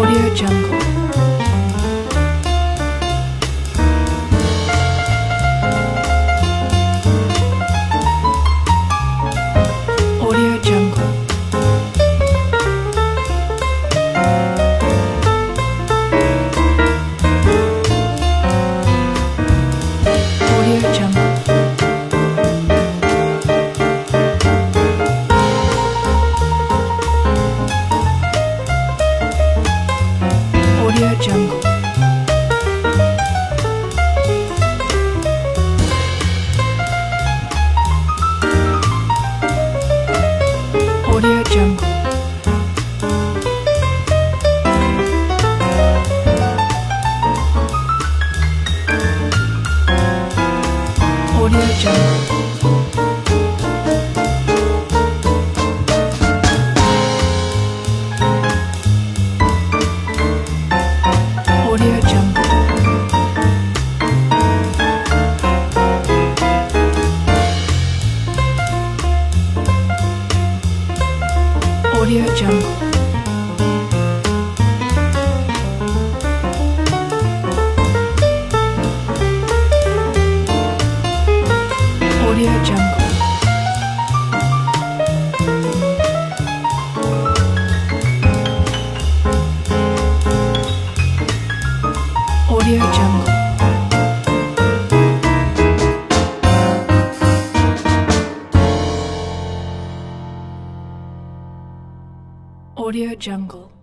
Audio Jungle. Audio Jungle. Audio Jungle. Audio Jungle. Audio Jungle. Audio Jungle. Audio Jungle. Audio Jungle. Audio Jungle. Audio Jungle.